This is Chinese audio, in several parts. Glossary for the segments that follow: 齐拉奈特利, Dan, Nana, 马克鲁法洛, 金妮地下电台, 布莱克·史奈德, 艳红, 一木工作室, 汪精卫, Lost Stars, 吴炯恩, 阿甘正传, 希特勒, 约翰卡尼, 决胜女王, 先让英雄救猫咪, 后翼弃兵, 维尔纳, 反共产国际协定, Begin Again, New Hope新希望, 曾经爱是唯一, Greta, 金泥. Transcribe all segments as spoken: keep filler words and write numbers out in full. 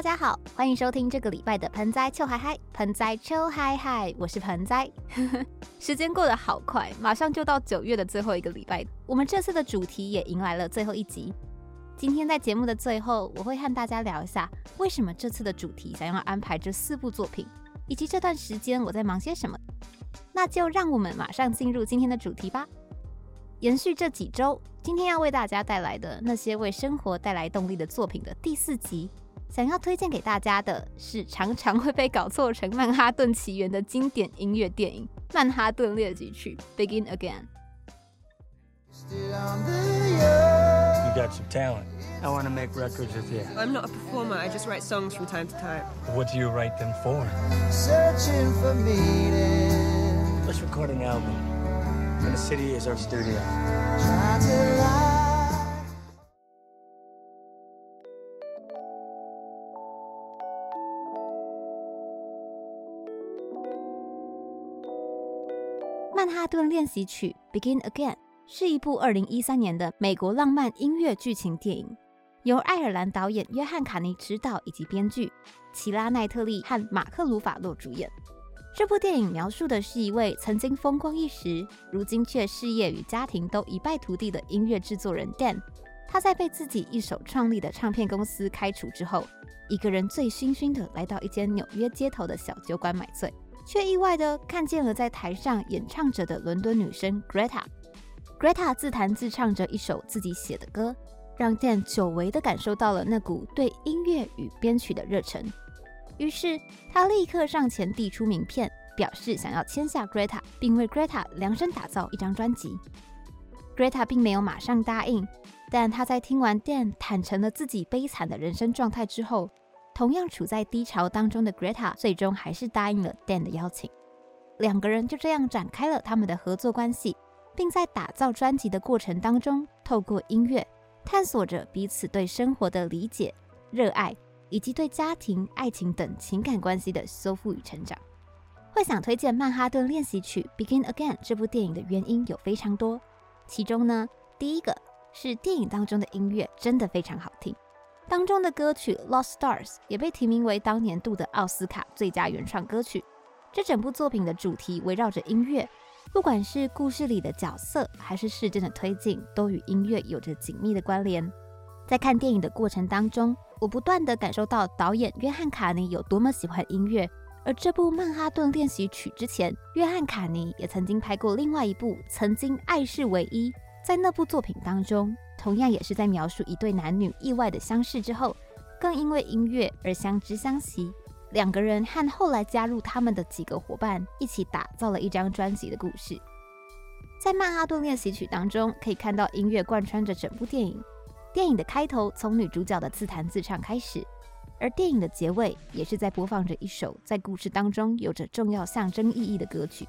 大家好，欢迎收听这个礼拜的盆栽秋嗨嗨，盆栽秋嗨嗨，我是盆栽。时间过得好快，马上就到九月的最后一个礼拜，我们这次的主题也迎来了最后一集。今天在节目的最后，我会和大家聊一下为什么这次的主题想要安排这四部作品，以及这段时间我在忙些什么。那就让我们马上进入今天的主题吧。延续这几周，今天要为大家带来的那些为生活带来动力的作品的第四集，想要推荐给大家的是常常会被搞错成曼哈顿奇缘的经典音乐电影《曼哈顿列举曲》 Begin Again。 You got some talent. I want to make records with you. I'm not a performer, I just write songs from time to time. What do you write them for? Searching for meaning. Let's record an album. And the city is our studio. Try to lie.曼哈顿练习曲 Begin Again 是一部二零一三年的美国浪漫音乐剧情电影，由爱尔兰导演约翰卡尼执导以及编剧，齐拉奈特利和马克鲁法洛主演。这部电影描述的是一位曾经风光一时，如今却事业与家庭都一败涂地的音乐制作人 Dan。 他在被自己一手创立的唱片公司开除之后，一个人醉醺醺地来到一间纽约街头的小酒馆买醉，却意外地看见了在台上演唱者的伦敦女生 Greta。 Greta 自弹自唱着一首自己写的歌，让 Dan 久违地感受到了那股对音乐与编曲的热忱。于是他立刻上前递出名片，表示想要签下 Greta， 并为 Greta 量身打造一张专辑。 Greta 并没有马上答应，但他在听完 Dan 坦诚了自己悲惨的人生状态之后，同样处在低潮当中的 Greta 最终还是答应了 Dan 的邀请，两个人就这样展开了他们的合作关系，并在打造专辑的过程当中，透过音乐探索着彼此对生活的理解、热爱，以及对家庭、爱情等情感关系的修复与成长。会想推荐《曼哈顿练习曲 Begin Again》 这部电影的原因有非常多，其中呢，第一个是电影当中的音乐真的非常好听，当中的歌曲 Lost Stars 也被提名为当年度的奥斯卡最佳原创歌曲。这整部作品的主题围绕着音乐，不管是故事里的角色还是事件的推进，都与音乐有着紧密的关联。在看电影的过程当中，我不断地感受到导演约翰卡尼有多么喜欢音乐。而这部《曼哈顿练习曲》之前，约翰卡尼也曾经拍过另外一部《曾经爱是唯一》，在那部作品当中，同样也是在描述一对男女意外的相识之后，更因为音乐而相知相惜，两个人和后来加入他们的几个伙伴一起打造了一张专辑的故事。在《曼哈顿练习曲》当中，可以看到音乐贯穿着整部电影。电影的开头从女主角的自弹自唱开始，而电影的结尾也是在播放着一首在故事当中有着重要象征意义的歌曲。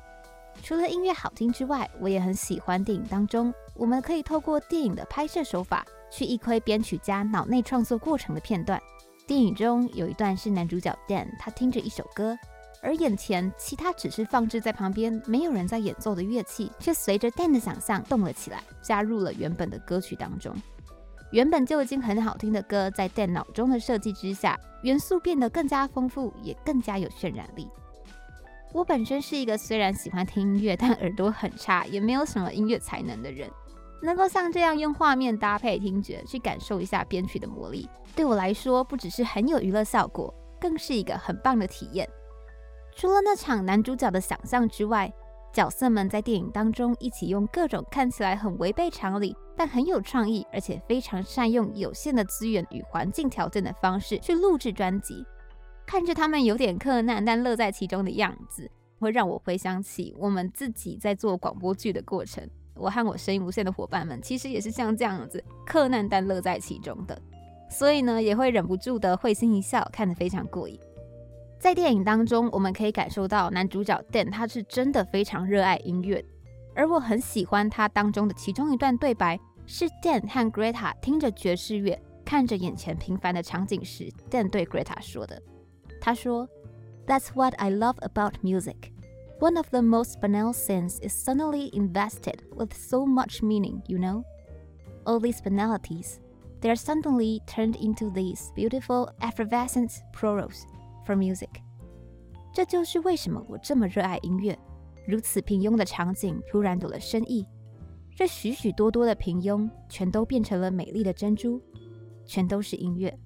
除了音乐好听之外，我也很喜欢电影当中我们可以透过电影的拍摄手法去一窥编曲家脑内创作过程的片段。电影中有一段是男主角 Dan 他听着一首歌，而眼前其他只是放置在旁边没有人在演奏的乐器，却随着 Dan 的想象动了起来，加入了原本的歌曲当中。原本就已经很好听的歌，在 Dan 脑中的设计之下，元素变得更加丰富，也更加有渲染力。我本身是一个虽然喜欢听音乐，但耳朵很差，也没有什么音乐才能的人，能够像这样用画面搭配听觉去感受一下编曲的魔力，对我来说不只是很有娱乐效果，更是一个很棒的体验。除了那场男主角的想象之外，角色们在电影当中一起用各种看起来很违背常理，但很有创意，而且非常善用有限的资源与环境条件的方式去录制专辑。看着他们有点困难但乐在其中的样子，会让我回想起我们自己在做广播剧的过程。我和我声音无限的伙伴们其实也是像这样子困难但乐在其中的，所以呢也会忍不住的会心一笑，看得非常过瘾。在电影当中，我们可以感受到男主角 Dan 他是真的非常热爱音乐，而我很喜欢他当中的其中一段对白，是 Dan 和 Greta 听着爵士乐，看着眼前平凡的场景时， Dan 对 Greta 说的。他说 That's what I love about music. One of the most banal sins is suddenly invested with so much meaning, you know? All these banalities, they are suddenly turned into these beautiful effervescent prose for music. 这就是为什么我这么热爱音乐。如此平庸的场景突然有了深意，这许许多多的平庸全都变成了美丽的珍珠，全都是音乐。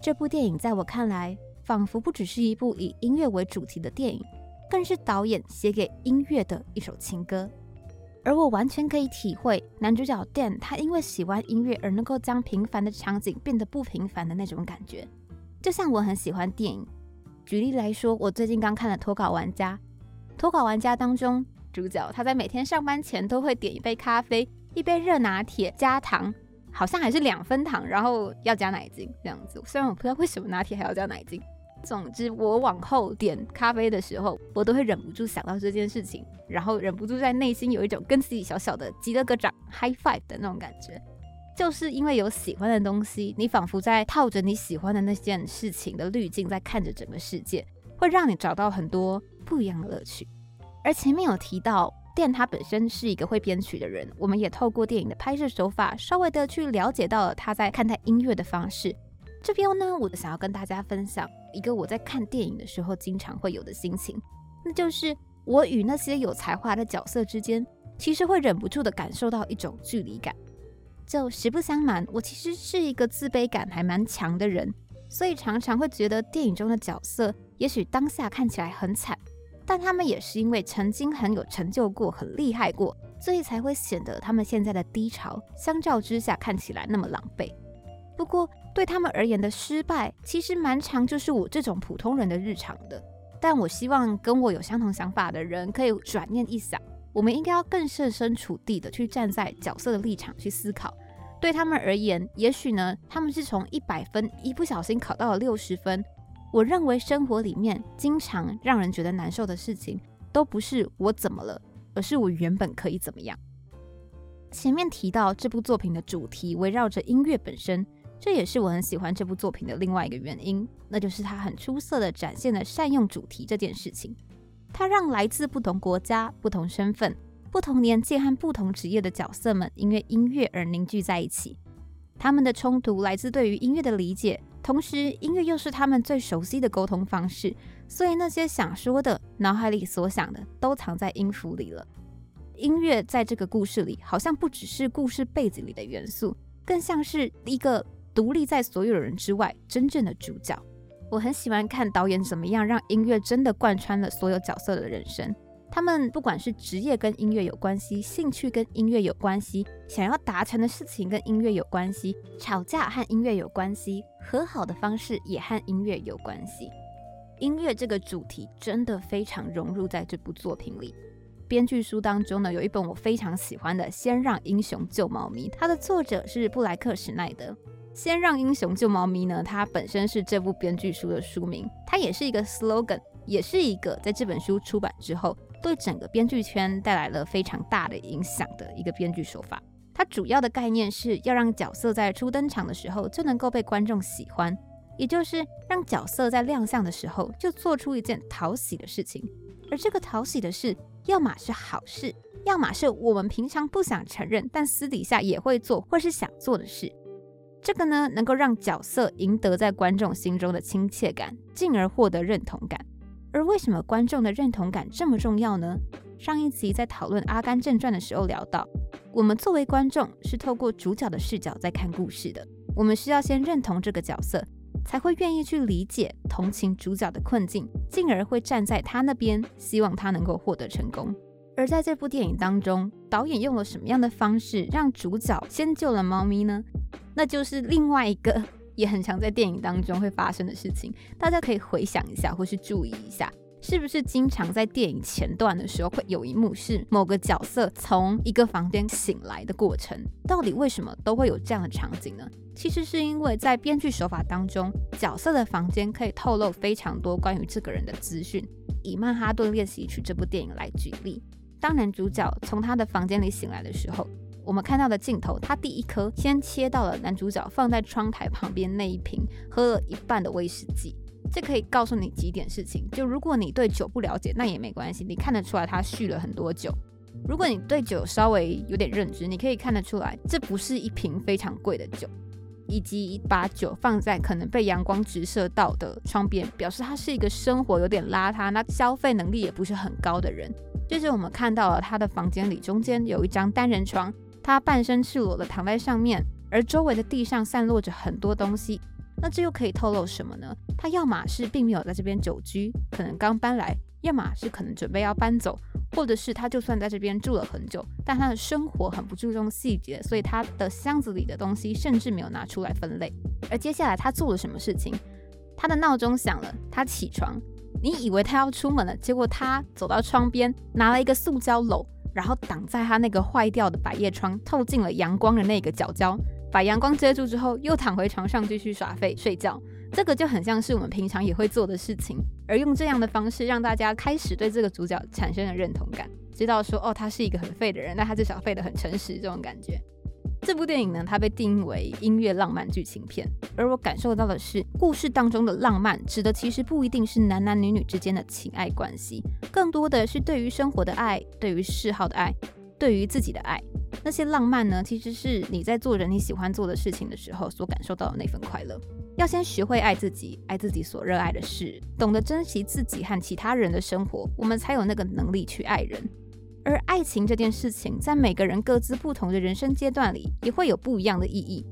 这部电影在我看来，仿佛不只是一部以音乐为主题的电影，更是导演写给音乐的一首情歌。而我完全可以体会男主角 Dan 他因为喜欢音乐而能够将平凡的场景变得不平凡的那种感觉。就像我很喜欢电影，举例来说，我最近刚看了脱稿玩家。脱稿玩家当中，主角他在每天上班前都会点一杯咖啡，一杯热拿铁加糖，好像还是两分糖，然后要加奶精这样子。虽然我不知道为什么拿铁还要加奶精，总之我往后点咖啡的时候，我都会忍不住想到这件事情，然后忍不住在内心有一种跟自己小小的击了个掌 high five 的那种感觉。就是因为有喜欢的东西，你仿佛在套着你喜欢的那件事情的滤镜在看着整个世界，会让你找到很多不一样的乐趣。而前面有提到，Dan他本身是一个会编曲的人，我们也透过电影的拍摄手法稍微的去了解到了他在看待音乐的方式。这边呢，我想要跟大家分享一个我在看电影的时候经常会有的心情，那就是我与那些有才华的角色之间，其实会忍不住的感受到一种距离感。就实不相瞒，我其实是一个自卑感还蛮强的人，所以常常会觉得电影中的角色也许当下看起来很惨，但他们也是因为曾经很有成就过，很厉害过，所以才会显得他们现在的低潮相较之下看起来那么狼狈。不过对他们而言的失败，其实蛮常就是我这种普通人的日常的。但我希望跟我有相同想法的人可以转念一想，我们应该要更设身处地的去站在角色的立场去思考。对他们而言，也许呢，他们是从一百分一不小心考到了六十分。我认为生活里面经常让人觉得难受的事情，都不是我怎么了，而是我原本可以怎么样。前面提到这部作品的主题围绕着音乐本身，这也是我很喜欢这部作品的另外一个原因，那就是它很出色地展现了善用主题这件事情。它让来自不同国家、不同身份、不同年纪和不同职业的角色们因为音乐而凝聚在一起，他们的冲突来自对于音乐的理解，同时音乐又是他们最熟悉的沟通方式，所以那些想说的，脑海里所想的都藏在音符里了。音乐在这个故事里好像不只是故事背景里的元素，更像是一个独立在所有人之外真正的主角。我很喜欢看导演怎么样让音乐真的贯穿了所有角色的人生，他们不管是职业跟音乐有关系，兴趣跟音乐有关系，想要达成的事情跟音乐有关系，吵架和音乐有关系，和好的方式也和音乐有关系。音乐这个主题真的非常融入在这部作品里。编剧书当中呢，有一本我非常喜欢的《先让英雄救猫咪》，它的作者是布莱克·史奈德。《先让英雄救猫咪》呢，它本身是这部编剧书的书名，它也是一个 slogan， 也是一个在这本书出版之后对整个编剧圈带来了非常大的影响的一个编剧手法。它主要的概念是要让角色在初登场的时候就能够被观众喜欢，也就是让角色在亮相的时候就做出一件讨喜的事情，而这个讨喜的事要么是好事，要么是我们平常不想承认但私底下也会做或是想做的事。这个呢，能够让角色赢得在观众心中的亲切感，进而获得认同感。而为什么观众的认同感这么重要呢？上一集在讨论《阿甘正传》的时候聊到，我们作为观众是透过主角的视角在看故事的，我们需要先认同这个角色，才会愿意去理解、同情主角的困境，进而会站在他那边，希望他能够获得成功。而在这部电影当中，导演用了什么样的方式让主角先救了猫咪呢？那就是另外一个也很常在电影当中会发生的事情，大家可以回想一下或是注意一下，是不是经常在电影前段的时候会有一幕是某个角色从一个房间醒来的过程。到底为什么都会有这样的场景呢？其实是因为在编剧手法当中，角色的房间可以透露非常多关于这个人的资讯。以《曼哈顿练习曲》这部电影来举例，当男主角从他的房间里醒来的时候，我们看到的镜头，他第一颗先切到了男主角放在窗台旁边那一瓶喝了一半的威士忌。这可以告诉你几点事情，就如果你对酒不了解，那也没关系，你看得出来他续了很多酒。如果你对酒稍微有点认知，你可以看得出来，这不是一瓶非常贵的酒，以及把酒放在可能被阳光直射到的窗边，表示他是一个生活有点邋遢，那消费能力也不是很高的人。就是我们看到了他的房间里中间有一张单人床，他半身赤裸的躺在上面，而周围的地上散落着很多东西。那这又可以透露什么呢？他要么是并没有在这边久居，可能刚搬来，要么是可能准备要搬走，或者是他就算在这边住了很久，但他的生活很不注重细节，所以他的箱子里的东西甚至没有拿出来分类。而接下来他做了什么事情？他的闹钟响了，他起床，你以为他要出门了，结果他走到窗边，拿了一个塑胶篓，然后挡在他那个坏掉的百叶窗，透进了阳光的那个角角，把阳光遮住之后，又躺回床上继续耍废睡觉。这个就很像是我们平常也会做的事情，而用这样的方式让大家开始对这个主角产生了认同感，知道说哦，他是一个很废的人，但他至少废得很诚实，这种感觉。这部电影呢，它被定义为音乐浪漫剧情片，而我感受到的是，故事当中的浪漫指的其实不一定是男男女女之间的情爱关系，更多的是对于生活的爱，对于嗜好的爱，对于自己的爱。那些浪漫呢，其实是你在做着你喜欢做的事情的时候所感受到的那份快乐。要先学会爱自己，爱自己所热爱的事，懂得珍惜自己和其他人的生活，我们才有那个能力去爱人。而爱情这件事情，在每个人各自不同的人生阶段里，也会有不一样的意义。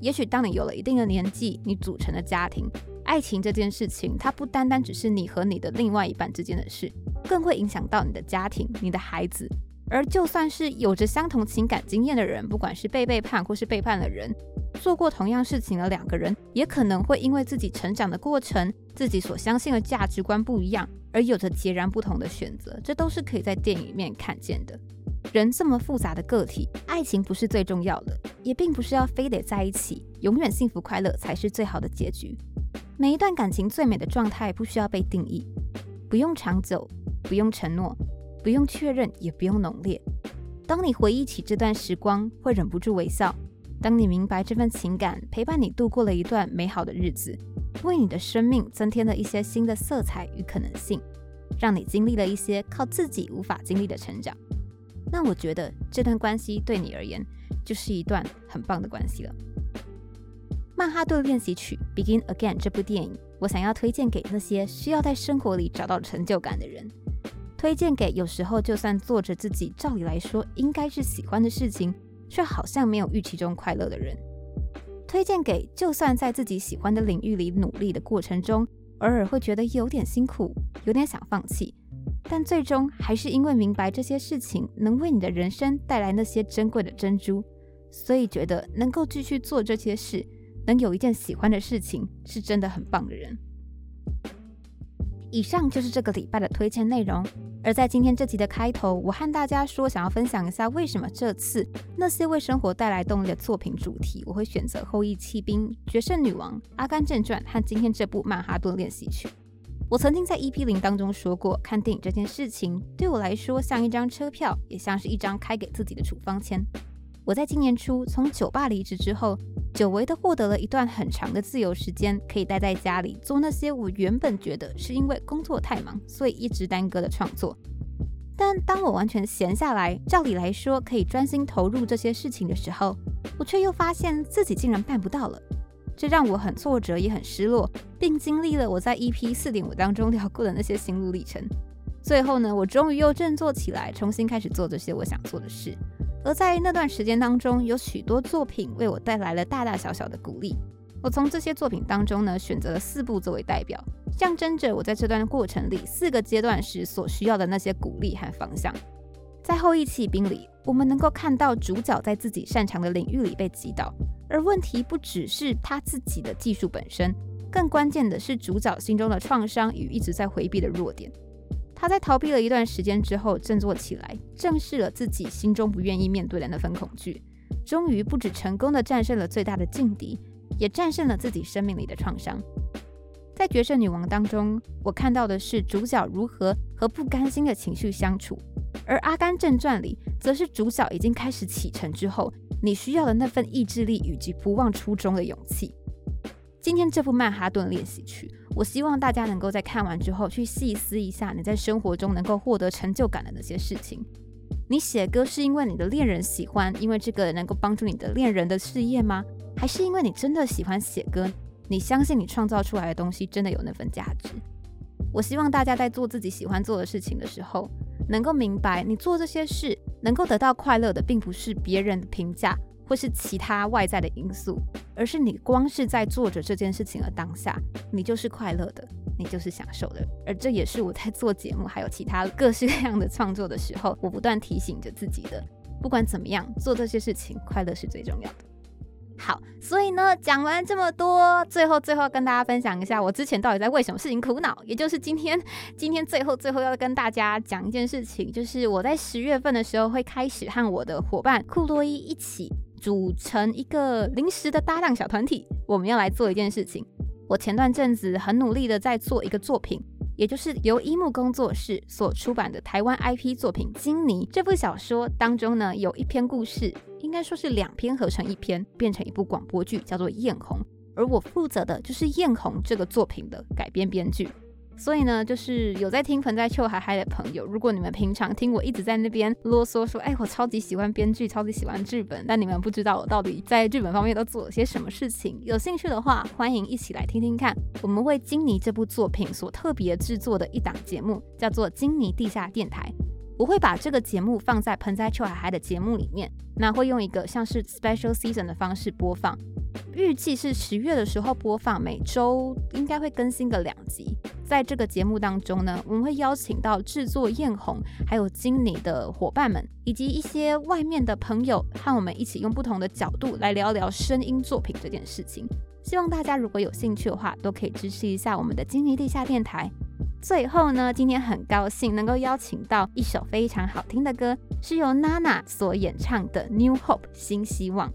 也许当你有了一定的年纪，你组成了家庭，爱情这件事情，它不单单只是你和你的另外一半之间的事，更会影响到你的家庭，你的孩子。而就算是有着相同情感经验的人，不管是被背叛或是背叛的人，做过同样事情的两个人，也可能会因为自己成长的过程，自己所相信的价值观不一样，而有着截然不同的选择，这都是可以在电影里面看见的。人这么复杂的个体，爱情不是最重要的，也并不是要非得在一起，永远幸福快乐才是最好的结局。每一段感情最美的状态不需要被定义，不用长久，不用承诺，不用确认，也不用浓烈。当你回忆起这段时光，会忍不住微笑。当你明白这份情感陪伴你度过了一段美好的日子，为你的生命增添了一些新的色彩与可能性，让你经历了一些靠自己无法经历的成长。那我觉得这段关系对你而言，就是一段很棒的关系了。曼哈顿练习曲 Begin Again 这部电影，我想要推荐给那些需要在生活里找到成就感的人，推荐给有时候就算做着自己照理来说应该是喜欢的事情，却好像没有预期中快乐的人，推荐给就算在自己喜欢的领域里努力的过程中，偶尔会觉得有点辛苦，有点想放弃，但最终还是因为明白这些事情能为你的人生带来那些珍贵的珍珠，所以觉得能够继续做这些事，能有一件喜欢的事情，是真的很棒的人。以上就是这个礼拜的推荐内容，而在今天这集的开头，我和大家说想要分享一下为什么这次那些为生活带来动力的作品主题，我会选择后翼弃兵、决胜女王、阿甘正传和今天这部曼哈顿练习曲。我曾经在 E P 零 当中说过，看电影这件事情对我来说像一张车票，也像是一张开给自己的处方签。我在今年初从酒吧离职之后，久违地获得了一段很长的自由时间，可以待在家里做那些我原本觉得是因为工作太忙，所以一直耽搁的创作。但当我完全闲下来，照理来说可以专心投入这些事情的时候，我却又发现自己竟然办不到了。这让我很挫折，也很失落，并经历了我在 E P 四点五 当中聊过的那些心路历程。最后呢，我终于又振作起来，重新开始做这些我想做的事。而在那段时间当中，有许多作品为我带来了大大小小的鼓励。我从这些作品当中呢，选择了四部作为代表，象征着我在这段过程里四个阶段时所需要的那些鼓励和方向。在后翼弃兵里，我们能够看到主角在自己擅长的领域里被击倒，而问题不只是他自己的技术本身，更关键的是主角心中的创伤与一直在回避的弱点。他在逃避了一段时间之后振作起来，正视了自己心中不愿意面对的那份恐惧，终于不只成功地战胜了最大的劲敌，也战胜了自己生命里的创伤。在《决胜女王》当中，我看到的是主角如何和不甘心的情绪相处，而《阿甘正传》里则是主角已经开始启程之后，你需要的那份意志力以及不忘初衷的勇气。今天这部《曼哈顿练习曲》，我希望大家能够在看完之后去细思一下你在生活中能够获得成就感的那些事情。你写歌是因为你的恋人喜欢，因为这个能够帮助你的恋人的事业吗？还是因为你真的喜欢写歌，你相信你创造出来的东西真的有那份价值？我希望大家在做自己喜欢做的事情的时候，能够明白你做这些事能够得到快乐的并不是别人的评价或是其他外在的因素，而是你光是在做着这件事情的当下，你就是快乐的，你就是享受的。而这也是我在做节目还有其他各式各样的创作的时候，我不断提醒着自己的。不管怎么样，做这些事情快乐是最重要的。好，所以呢，讲完这么多，最后最后跟大家分享一下我之前到底在为什么事情苦恼，也就是今天今天最后最后要跟大家讲一件事情，就是我在十月份的时候会开始和我的伙伴库洛伊一起组成一个临时的搭档小团体，我们要来做一件事情。我前段阵子很努力的在做一个作品，也就是由一木工作室所出版的台湾 I P 作品《金泥》这部小说当中呢，有一篇故事，应该说是两篇合成一篇，变成一部广播剧，叫做《艳红》，而我负责的就是《艳红》这个作品的改编编剧。所以呢，就是有在听盆栽秋海海的朋友，如果你们平常听我一直在那边啰嗦说，哎，我超级喜欢编剧，超级喜欢剧本，但你们不知道我到底在剧本方面都做了些什么事情，有兴趣的话欢迎一起来听听看，我们为金妮这部作品所特别制作的一档节目，叫做金妮地下电台。我会把这个节目放在盆栽秋海海的节目里面，那会用一个像是 special season 的方式播放，预计是十月的时候播放，每周应该会更新个两集。在这个节目当中呢，我们会邀请到制作艳红还有金妮的伙伴们，以及一些外面的朋友，和我们一起用不同的角度来聊聊声音作品这件事情。希望大家如果有兴趣的话，都可以支持一下我们的金妮地下电台。最后呢，今天很高兴能够邀请到一首非常好听的歌，是由 Nana 所演唱的 New Hope 新希望。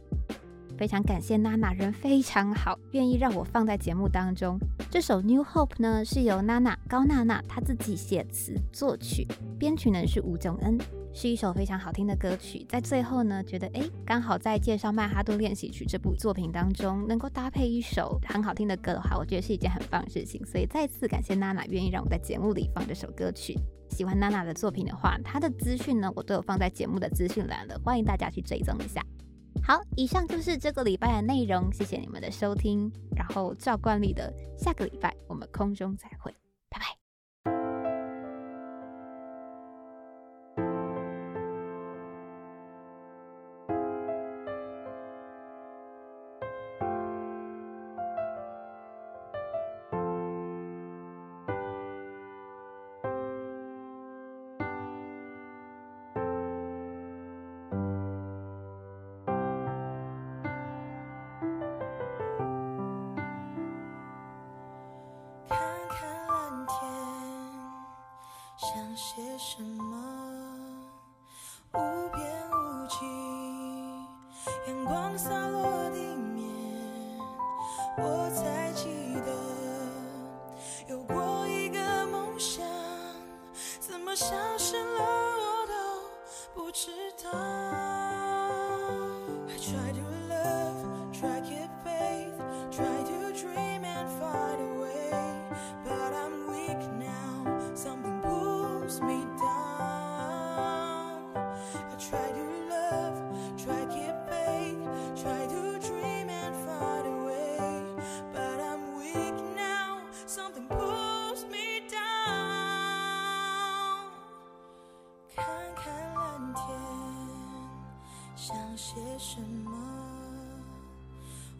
非常感谢 Nana 人非常好，愿意让我放在节目当中。这首 New Hope 呢，是由 Nana 高娜娜她自己写词作曲，编曲呢是吴炯恩，是一首非常好听的歌曲。在最后呢，觉得哎，刚好在介绍曼哈顿练习曲这部作品当中能够搭配一首很好听的歌的话，我觉得是一件很棒的事情，所以再次感谢 Nana 愿意让我在节目里放这首歌曲。喜欢 Nana 的作品的话，她的资讯呢我都有放在节目的资讯栏了，欢迎大家去追踪一下。好，以上就是这个礼拜的内容，谢谢你们的收听，然后照惯例的下个礼拜我们空中再会，拜拜。想些什么？无边无际，阳光洒落地面，我才记得有过一个梦想，怎么消失了我都不知道。I try to love, try to keep faith, try to dream and find a way, but I'm weak now, something.me down. I try to love, try to keep faith, try to dream and find a way, but I'm weak now, something pulls me down. 看看蓝天想些什么，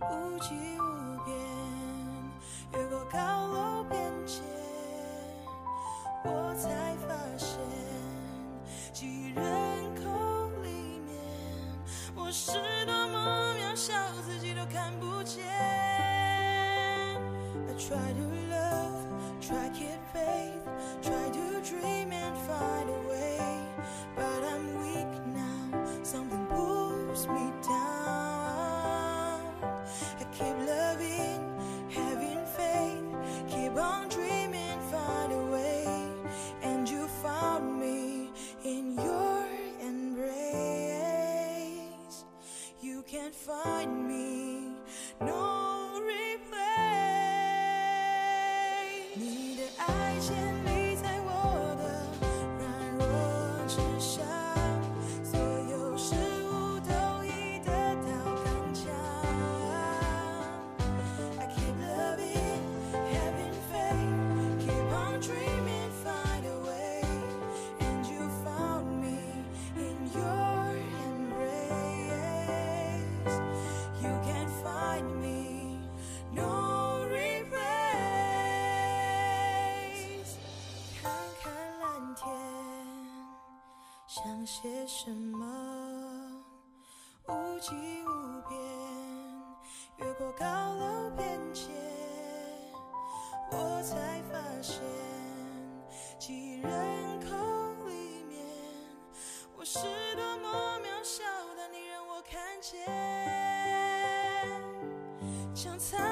无际无边，越过高楼边界，我才发现记忆人口里面，我是多么渺小，自己都看不见。 I try to love, try to keep faith, try to dream and find a way, but I'm weak now, something pulls me down. I keep loving, having faith, keep on dreaming, find a way, found 想些什么，无际无边，越过高楼边界，我才发现记忆人口里面，我是多么渺小的，你让我看见，将残